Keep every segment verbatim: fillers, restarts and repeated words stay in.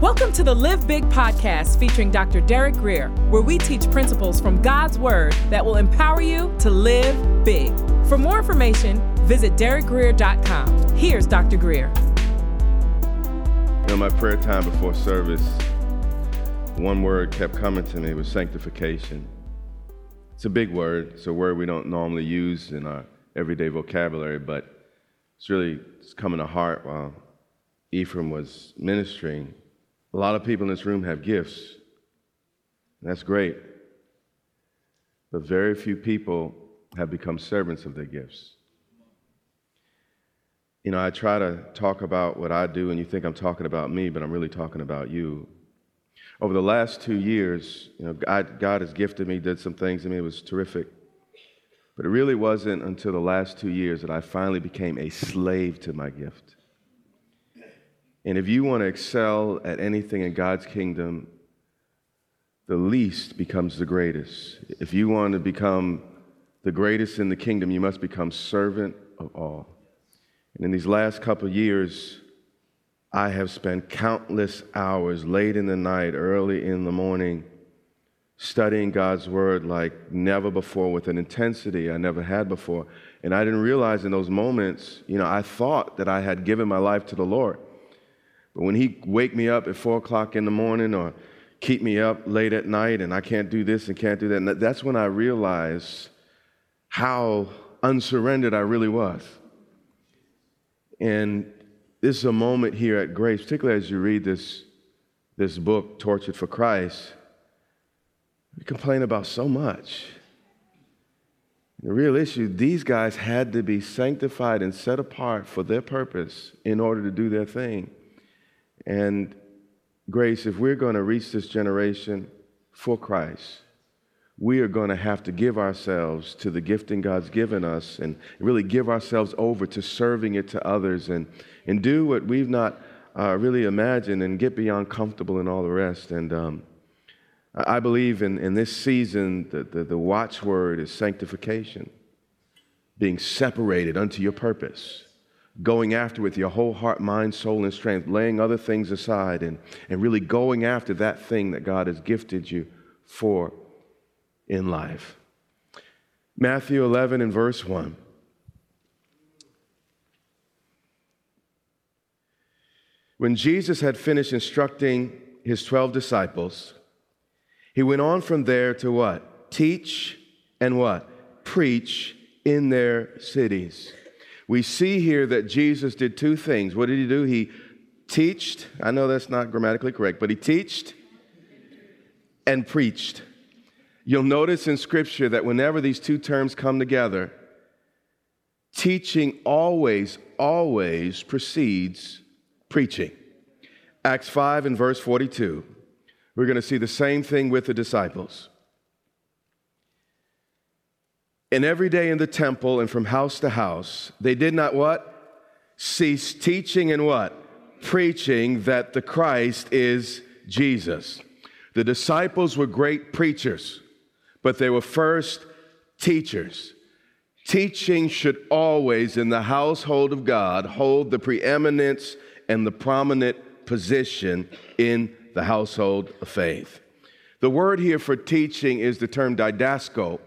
Welcome to the Live Big podcast featuring Doctor Derek Greer, where we teach principles from God's Word that will empower you to live big. For more information, visit Derek Greer dot com. Here's Doctor Greer. In my prayer time before service, one word kept coming to me, was sanctification. It's a big word. It's a word we don't normally use in our everyday vocabulary, but it's really it's coming to heart while Ephraim was ministering. A lot of people in this room have gifts. That's great. But very few people have become servants of their gifts. You know, I try to talk about what I do, and you think I'm talking about me, but I'm really talking about you. Over the last two years, you know, God, God has gifted me, did some things to me. It was terrific. But it really wasn't until the last two years that I finally became a slave to my gift. And if you want to excel at anything in God's kingdom, the least becomes the greatest. If you want to become the greatest in the kingdom, you must become servant of all. And in these last couple of years, I have spent countless hours, late in the night, early in the morning, studying God's Word like never before with an intensity I never had before. And I didn't realize in those moments, you know, I thought that I had given my life to the Lord. But when He wake me up at four o'clock in the morning or keep me up late at night and I can't do this and can't do that, that's when I realized how unsurrendered I really was. And this is a moment here at Grace, particularly as you read this, this book, Tortured for Christ, we complain about so much. The real issue, these guys had to be sanctified and set apart for their purpose in order to do their thing. And Grace, if we're going to reach this generation for Christ, we are going to have to give ourselves to the gifting God's given us and really give ourselves over to serving it to others and, and do what we've not uh, really imagined and get beyond comfortable and all the rest. And um, I believe in, in this season, the, the, the watchword is sanctification, being separated unto your purpose, going after with your whole heart, mind, soul, and strength, laying other things aside and, and really going after that thing that God has gifted you for in life. Matthew eleven and verse one. When Jesus had finished instructing His twelve disciples, He went on from there to what? Teach and what? Preach in their cities. We see here that Jesus did two things. What did He do? He teached. I know that's not grammatically correct, but He teached and preached. You'll notice in Scripture that whenever these two terms come together, teaching always, always precedes preaching. Acts five and verse forty-two. We're going to see the same thing with the disciples. And every day in the temple and from house to house, they did not what? Cease teaching and what? Preaching that the Christ is Jesus. The disciples were great preachers, but they were first teachers. Teaching should always, in the household of God, hold the preeminence and the prominent position in the household of faith. The word here for teaching is the term didaskō,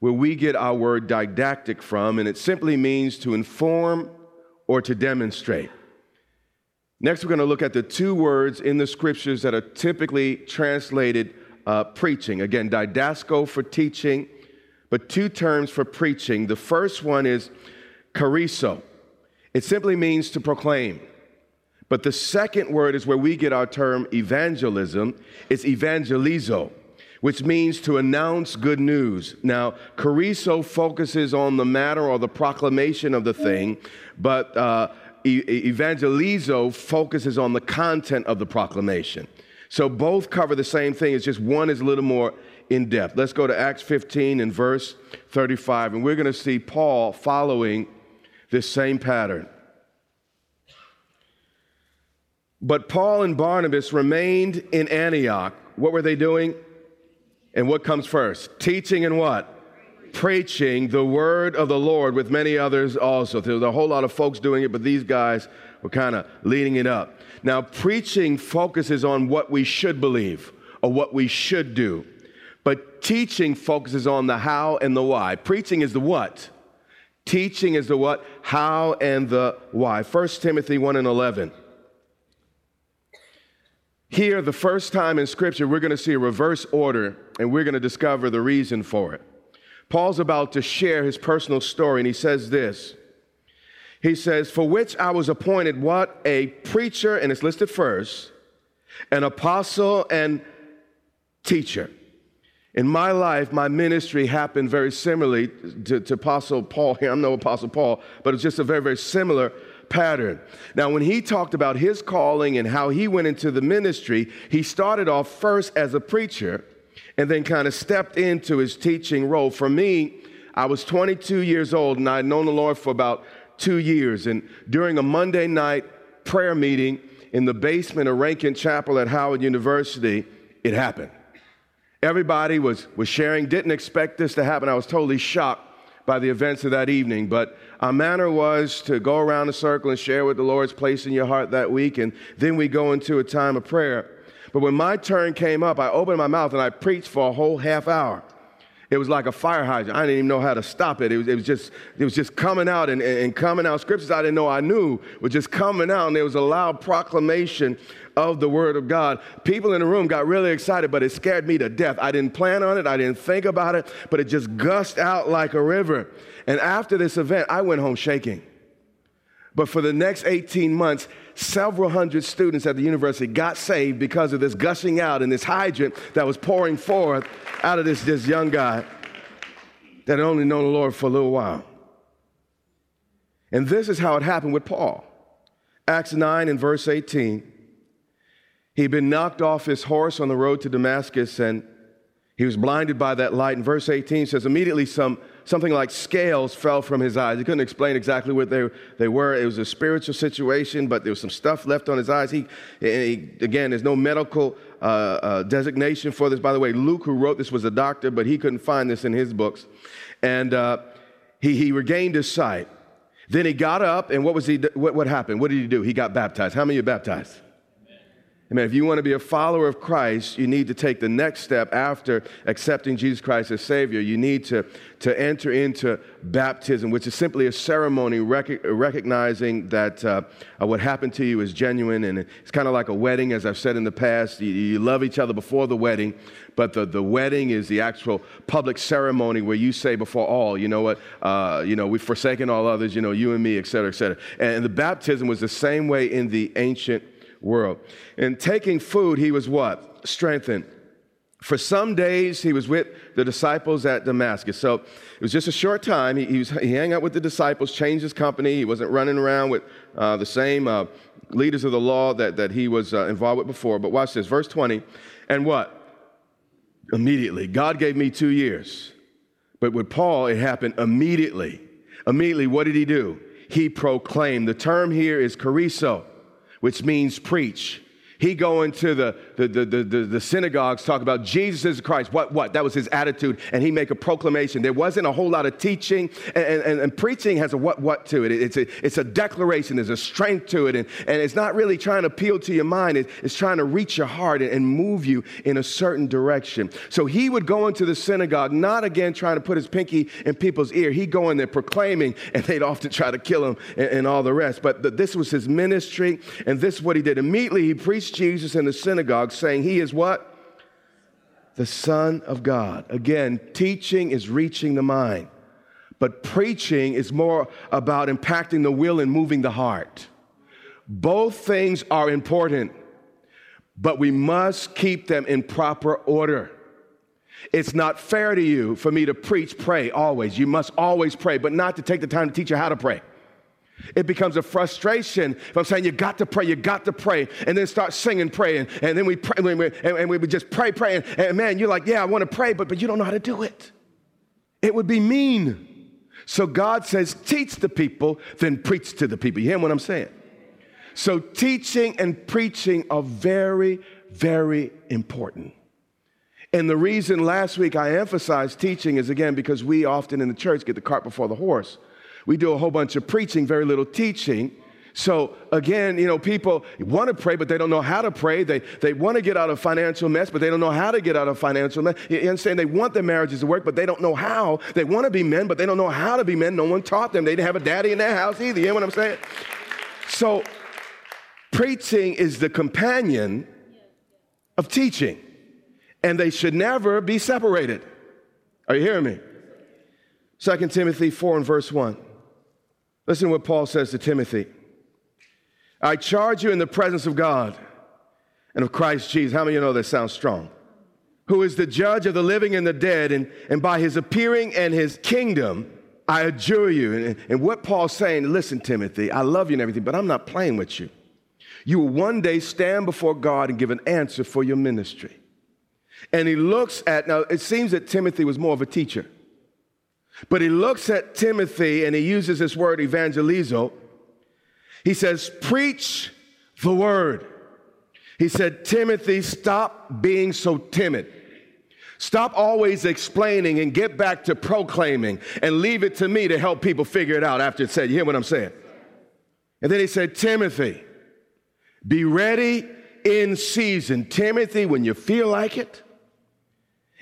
where we get our word didactic from, and it simply means to inform or to demonstrate. Next, we're going to look at the two words in the Scriptures that are typically translated uh, preaching. Again, didaskō for teaching, but two terms for preaching. The first one is kērussō. It simply means to proclaim. But the second word is where we get our term evangelism. It's euangelizō, which means to announce good news. Now, kērussō focuses on the matter or the proclamation of the thing, but uh, E- euangelizō focuses on the content of the proclamation. So both cover the same thing. It's just one is a little more in depth. Let's go to Acts fifteen and verse thirty-five, and we're going to see Paul following this same pattern. But Paul and Barnabas remained in Antioch. What were they doing? And what comes first? Teaching and what? Preaching the word of the Lord with many others also. There's a whole lot of folks doing it, but these guys We're kind of leading it up. Now, preaching focuses on what we should believe or what we should do. But teaching focuses on the how and the why. Preaching is the what. Teaching is the what, how, and the why. First Timothy one and eleven. Here, the first time in Scripture, we're going to see a reverse order, and we're going to discover the reason for it. Paul's about to share his personal story, and he says this. He says, for which I was appointed, what? A preacher, and it's listed first, an apostle and teacher. In my life, my ministry happened very similarly to, to Apostle Paul. I'm no Apostle Paul, but it's just a very, very similar pattern. Now, when he talked about his calling and how he went into the ministry, he started off first as a preacher and then kind of stepped into his teaching role. For me, I was twenty-two years old, and I had known the Lord for about two years. And during a Monday night prayer meeting in the basement of Rankin Chapel at Howard University, it happened. Everybody was, was sharing, didn't expect this to happen. I was totally shocked by the events of that evening. But our manner was to go around the circle and share what the Lord's placed in your heart that week, and then we go into a time of prayer. But when my turn came up, I opened my mouth and I preached for a whole half hour. It was like a fire hydrant. I didn't even know how to stop it. It was, it was, just, it was just coming out and, and coming out. Scriptures I didn't know I knew were just coming out, and there was a loud proclamation of the Word of God. People in the room got really excited, but it scared me to death. I didn't plan on it. I didn't think about it, but it just gushed out like a river. And after this event, I went home shaking. But for the next eighteen months, several hundred students at the university got saved because of this gushing out and this hydrant that was pouring forth out of this, this young guy that had only known the Lord for a little while. And this is how it happened with Paul. Acts nine and verse eighteen. He'd been knocked off his horse on the road to Damascus, and he was blinded by that light. And verse eighteen says, immediately some something like scales fell from his eyes. He couldn't explain exactly what they, they were. It was a spiritual situation, but there was some stuff left on his eyes. He, he again, there's no medical uh, uh, designation for this. By the way, Luke, who wrote this, was a doctor, but he couldn't find this in his books. And uh, he, he regained his sight. Then he got up, and what was he? What, what happened? What did he do? He got baptized. How many of you are baptized? Amen. If you want to be a follower of Christ, you need to take the next step after accepting Jesus Christ as Savior. You need to, to enter into baptism, which is simply a ceremony rec- recognizing that uh, what happened to you is genuine. And it's kind of like a wedding, as I've said in the past. You, you love each other before the wedding, but the, the wedding is the actual public ceremony where you say before all, you know what, uh, you know, we've forsaken all others, you know, you and me, et cetera, et cetera. And the baptism was the same way in the ancient world. And taking food, he was what? Strengthened. For some days, he was with the disciples at Damascus. So it was just a short time. He, he, was, he hung out with the disciples, changed his company. He wasn't running around with uh, the same uh, leaders of the law that, that he was uh, involved with before. But watch this, verse twenty. And what? Immediately. God gave me two years. But with Paul, it happened immediately. Immediately, what did he do? He proclaimed. The term here is kērussō, which means preach. He go into the, the, the, the, the synagogues, talk about Jesus is Christ. What, what? That was his attitude. And he make a proclamation. There wasn't a whole lot of teaching. And, and, and preaching has a what, what to it. It's a, it's a declaration. There's a strength to it. And, and it's not really trying to appeal to your mind. It, it's trying to reach your heart and, and move you in a certain direction. So he would go into the synagogue, not again trying to put his pinky in people's ear. He'd go in there proclaiming, and they'd often try to kill him and, and all the rest. But the, this was his ministry, and this is what he did. Immediately he preached Jesus in the synagogue, saying he is what? The Son of God. Again, teaching is reaching the mind, but preaching is more about impacting the will and moving the heart. Both things are important, but we must keep them in proper order. It's not fair to you for me to preach, pray always. You must always pray, but not to take the time to teach you how to pray. It becomes a frustration if I'm saying you got to pray, you got to pray, and then start singing, praying, and then we pray, and we, and we just pray, praying, and man, you're like, yeah, I want to pray, but, but you don't know how to do it. It would be mean. So God says, teach the people, then preach to the people. You hear what I'm saying? So teaching and preaching are very, very important. And the reason last week I emphasized teaching is, again, because we often in the church get the cart before the horse. We do a whole bunch of preaching, very little teaching. So again, you know, people want to pray, but they don't know how to pray. They they want to get out of financial mess, but they don't know how to get out of financial mess. You understand? They want their marriages to work, but they don't know how. They want to be men, but they don't know how to be men. No one taught them. They didn't have a daddy in their house either. You know what I'm saying? So preaching is the companion of teaching, and they should never be separated. Are you hearing me? Second Timothy four and verse one. Listen to what Paul says to Timothy. I charge you in the presence of God and of Christ Jesus. How many of you know that sounds strong? Who is the judge of the living and the dead, and, and by his appearing and his kingdom, I adjure you. And, and what Paul's saying, listen, Timothy, I love you and everything, but I'm not playing with you. You will one day stand before God and give an answer for your ministry. And he looks at, now it seems that Timothy was more of a teacher. But he looks at Timothy and he uses this word euangelizō. He says, preach the word. He said, Timothy, stop being so timid. Stop always explaining and get back to proclaiming and leave it to me to help people figure it out after it's said. You hear what I'm saying? And then he said, Timothy, be ready in season. Timothy, when you feel like it,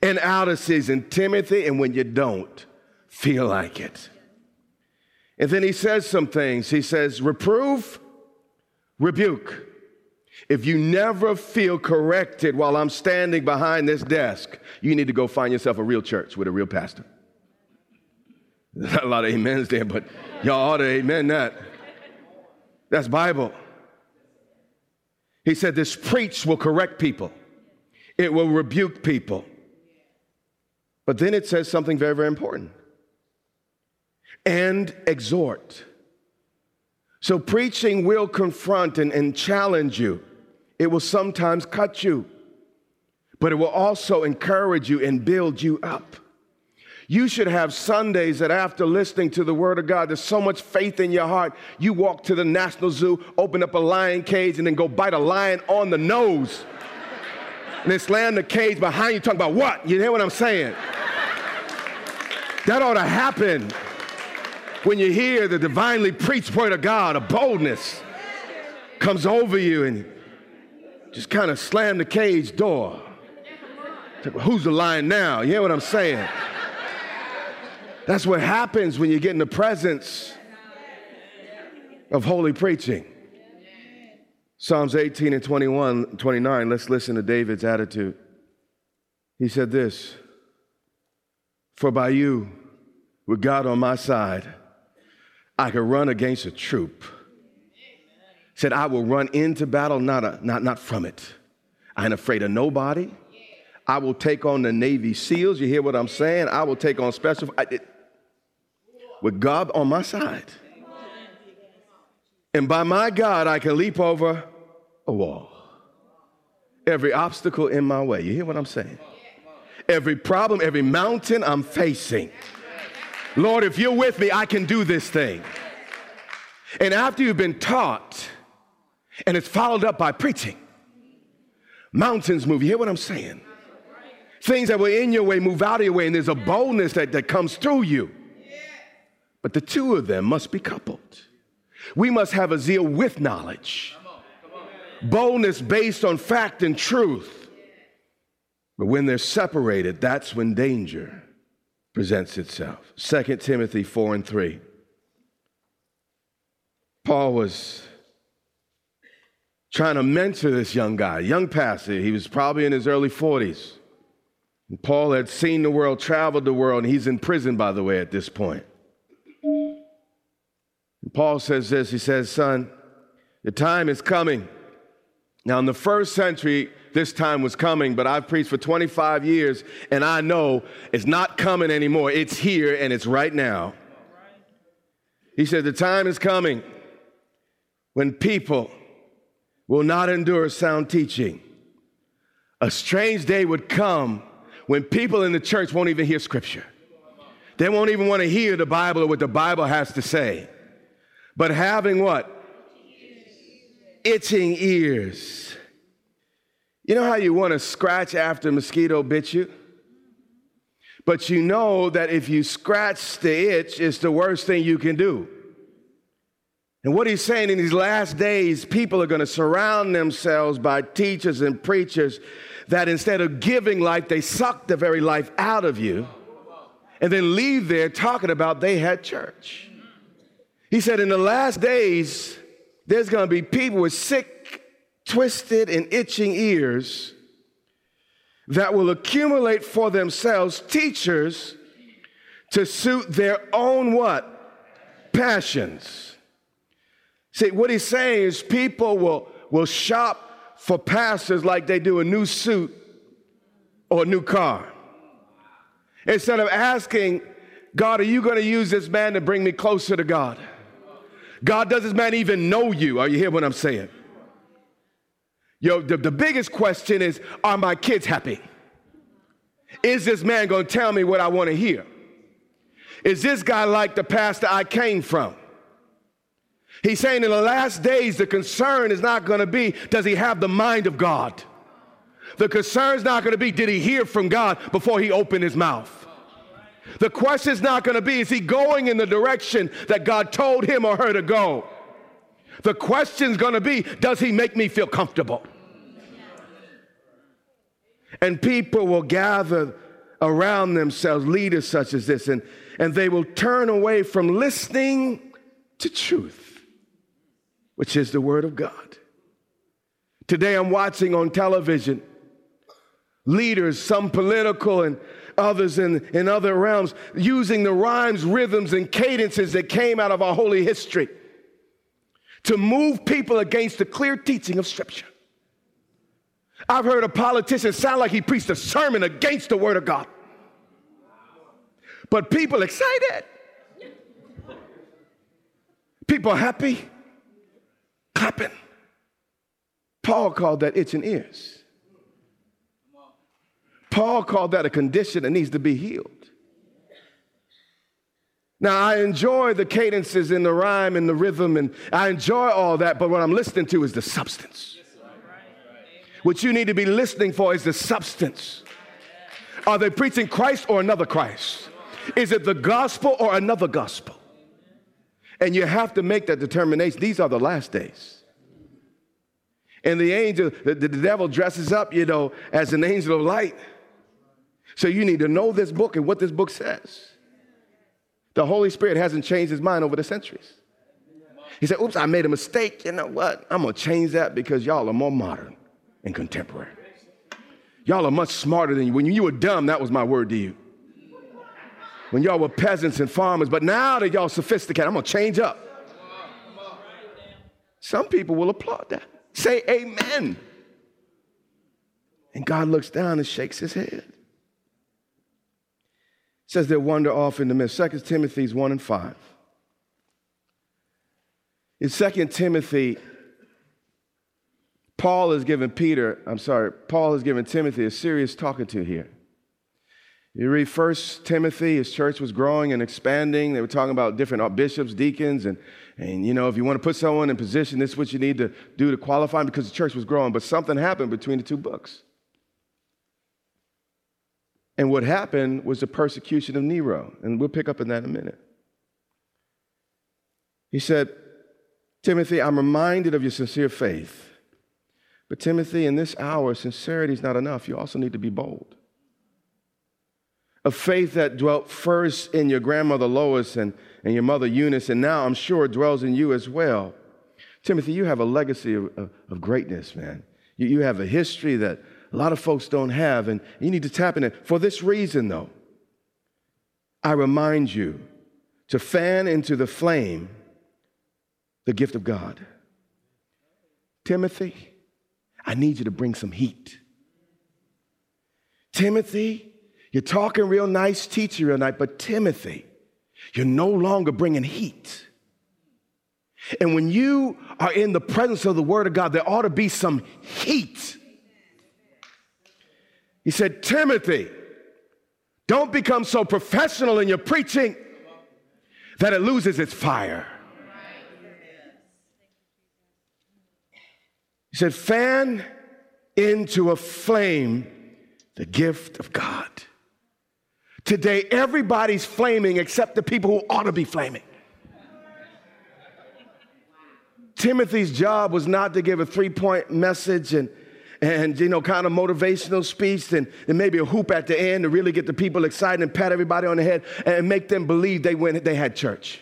and out of season. Timothy, and when you don't feel like it. And then he says some things. He says, reprove, rebuke. If you never feel corrected while I'm standing behind this desk, you need to go find yourself a real church with a real pastor. There's not a lot of amens there, but y'all ought to amen that. That's Bible. He said this preach will correct people. It will rebuke people. But then it says something very, very important. And exhort. So preaching will confront and, and challenge you. It will sometimes cut you, but it will also encourage you and build you up. You should have Sundays that after listening to the Word of God, there's so much faith in your heart, you walk to the National Zoo, open up a lion cage, and then go bite a lion on the nose. And then slam the cage behind you, talking about what? You hear what I'm saying? That ought to happen. When you hear the divinely preached word of God, a boldness comes over you and just kind of slam the cage door. Who's the lion now? You hear what I'm saying? That's what happens when you get in the presence of holy preaching. Psalms eighteen and twenty-one, twenty-nine, let's listen to David's attitude. He said this, for by you, with God on my side, I could run against a troop. Said, I will run into battle, not, a, not, not from it. I ain't afraid of nobody. I will take on the Navy SEALs. You hear what I'm saying? I will take on special. I, it, with God on my side. And by my God, I can leap over a wall. Every obstacle in my way. You hear what I'm saying? Every problem, every mountain I'm facing. Lord, if you're with me, I can do this thing. And after you've been taught, and it's followed up by preaching, mountains move. You hear what I'm saying? Things that were in your way move out of your way, and there's a boldness that, that comes through you. But the two of them must be coupled. We must have a zeal with knowledge, boldness based on fact and truth. But when they're separated, that's when danger presents itself. Second Timothy four and three. Paul was trying to mentor this young guy, young pastor. He was probably in his early forties. And Paul had seen the world, traveled the world, and he's in prison, by the way, at this point. And Paul says this, he says, son, the time is coming. Now, in the first century, this time was coming, but I've preached for twenty-five years, and I know it's not coming anymore. It's here, and it's right now. He said, the time is coming when people will not endure sound teaching. A strange day would come when people in the church won't even hear Scripture. They won't even want to hear the Bible or what the Bible has to say. But having what? Itching ears. You know how you want to scratch after a mosquito bit you? But you know that if you scratch the itch, it's the worst thing you can do. And what he's saying in these last days, people are going to surround themselves by teachers and preachers that instead of giving life, they suck the very life out of you and then leave there talking about they had church. He said in the last days, there's going to be people with sick, twisted, and itching ears that will accumulate for themselves teachers to suit their own what? Passions. See, what he's saying is people will, will shop for pastors like they do a new suit or a new car. Instead of asking, God, are you going to use this man to bring me closer to God? God, does this man even know you? Are you hearing what I'm saying? Yo, the, the biggest question is, are my kids happy? Is this man going to tell me what I want to hear? Is this guy like the pastor I came from? He's saying in the last days, the concern is not going to be, does he have the mind of God? The concern's not going to be, did he hear from God before he opened his mouth? The question's not going to be, is he going in the direction that God told him or her to go? The question's going to be, does he make me feel comfortable? And people will gather around themselves, leaders such as this, and, and they will turn away from listening to truth, which is the Word of God. Today I'm watching on television leaders, some political and others in, in other realms, using the rhymes, rhythms, and cadences that came out of our holy history to move people against the clear teaching of Scripture. I've heard a politician sound like he preached a sermon against the Word of God. But people excited. People happy. Clapping. Paul called that itching ears. Paul called that a condition that needs to be healed. Now, I enjoy the cadences and the rhyme and the rhythm, and I enjoy all that, but what I'm listening to is the substance. What you need to be listening for is the substance. Are they preaching Christ or another Christ? Is it the gospel or another gospel? And you have to make that determination. These are the last days. And the angel, the, the devil dresses up, you know, as an angel of light. So you need to know this book and what this book says. The Holy Spirit hasn't changed his mind over the centuries. He said, oops, I made a mistake. You know what? I'm going to change that because y'all are more modern and contemporary. Y'all are much smarter than you. When you were dumb, that was my word to you. When y'all were peasants and farmers. But now that y'all sophisticated, I'm going to change up. Some people will applaud that. Say amen. And God looks down and shakes his head. It says they wander off in the midst. Second Timothy one and five. In Second Timothy, Paul is giving Peter, I'm sorry, Paul is giving Timothy a serious talking to here. You read First Timothy, his church was growing and expanding. They were talking about different bishops, deacons, and, and you know, if you want to put someone in position, this is what you need to do to qualify them because the church was growing. But something happened between the two books. And what happened was the persecution of Nero, and we'll pick up on that in a minute. He said, Timothy, I'm reminded of your sincere faith. But Timothy, in this hour, sincerity is not enough. You also need to be bold. A faith that dwelt first in your grandmother Lois and, and your mother Eunice, and now I'm sure dwells in you as well. Timothy, you have a legacy of, of, of greatness, man. You, you have a history that a lot of folks don't have, and you need to tap into it. For this reason, though, I remind you to fan into the flame the gift of God. Timothy, I need you to bring some heat. Timothy, you're talking real nice, teaching real nice, but Timothy, you're no longer bringing heat. And when you are in the presence of the Word of God, there ought to be some heat. He said, Timothy, don't become so professional in your preaching that it loses its fire. He said, fan into a flame the gift of God. Today, everybody's flaming except the people who ought to be flaming. Timothy's job was not to give a three-point message and, and you know, kind of motivational speech and, and maybe a hoop at the end to really get the people excited and pat everybody on the head and make them believe they went, they had church.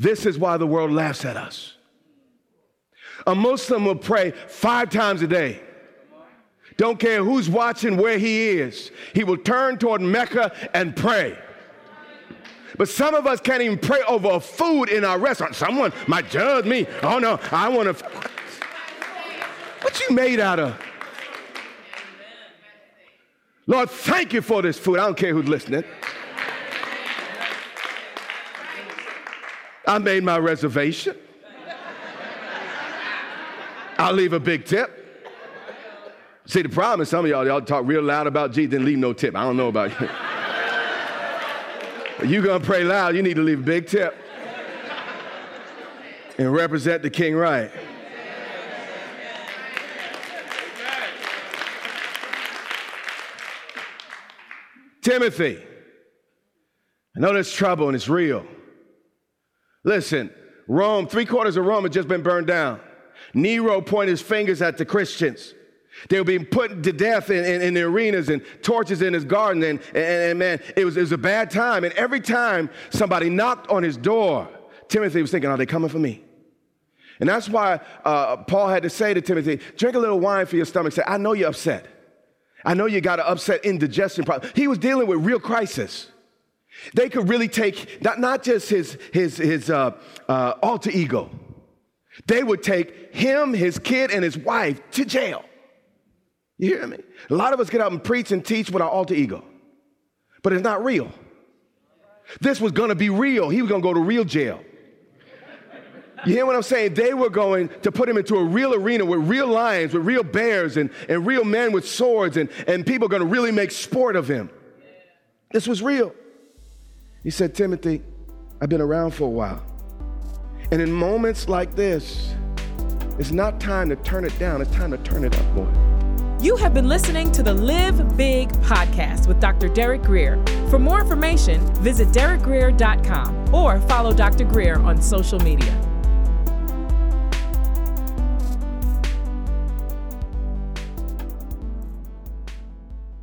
This is why the world laughs at us. A Muslim will pray five times a day. Don't care who's watching, where he is. He will turn toward Mecca and pray. But some of us can't even pray over food in our restaurant. Someone might judge me. Oh, no, I want to. What you made out of? Lord, thank you for this food. I don't care who's listening. I made my reservation. I'll leave a big tip. See, the problem is some of y'all, y'all talk real loud about Jesus, didn't leave no tip. I don't know about you. You're going to pray loud, you need to leave a big tip and represent the king right. Timothy, I know there's trouble and it's real. Listen, Rome, three quarters of Rome had just been burned down. Nero pointed his fingers at the Christians. They were being put to death in, in, in the arenas and torches in his garden. And, and, and man, it was, it was a bad time. And every time somebody knocked on his door, Timothy was thinking, are they coming for me? And that's why uh, Paul had to say to Timothy, drink a little wine for your stomach. Say, I know you're upset. I know you got an upset indigestion problem. He was dealing with real crisis. They could really take, not, not just his, his, his uh, uh, alter ego. They would take him, his kid, and his wife to jail. You hear me? A lot of us get out and preach and teach with our alter ego, but it's not real. This was going to be real. He was going to go to real jail. You hear what I'm saying? They were going to put him into a real arena with real lions, with real bears, and, and real men with swords, and, and people are going to really make sport of him. This was real. He said, Timothy, I've been around for a while. And in moments like this, it's not time to turn it down. It's time to turn it up, boy. You have been listening to the Live Big podcast with Doctor Derek Greer. For more information, visit Derek Greer dot com or follow Doctor Greer on social media.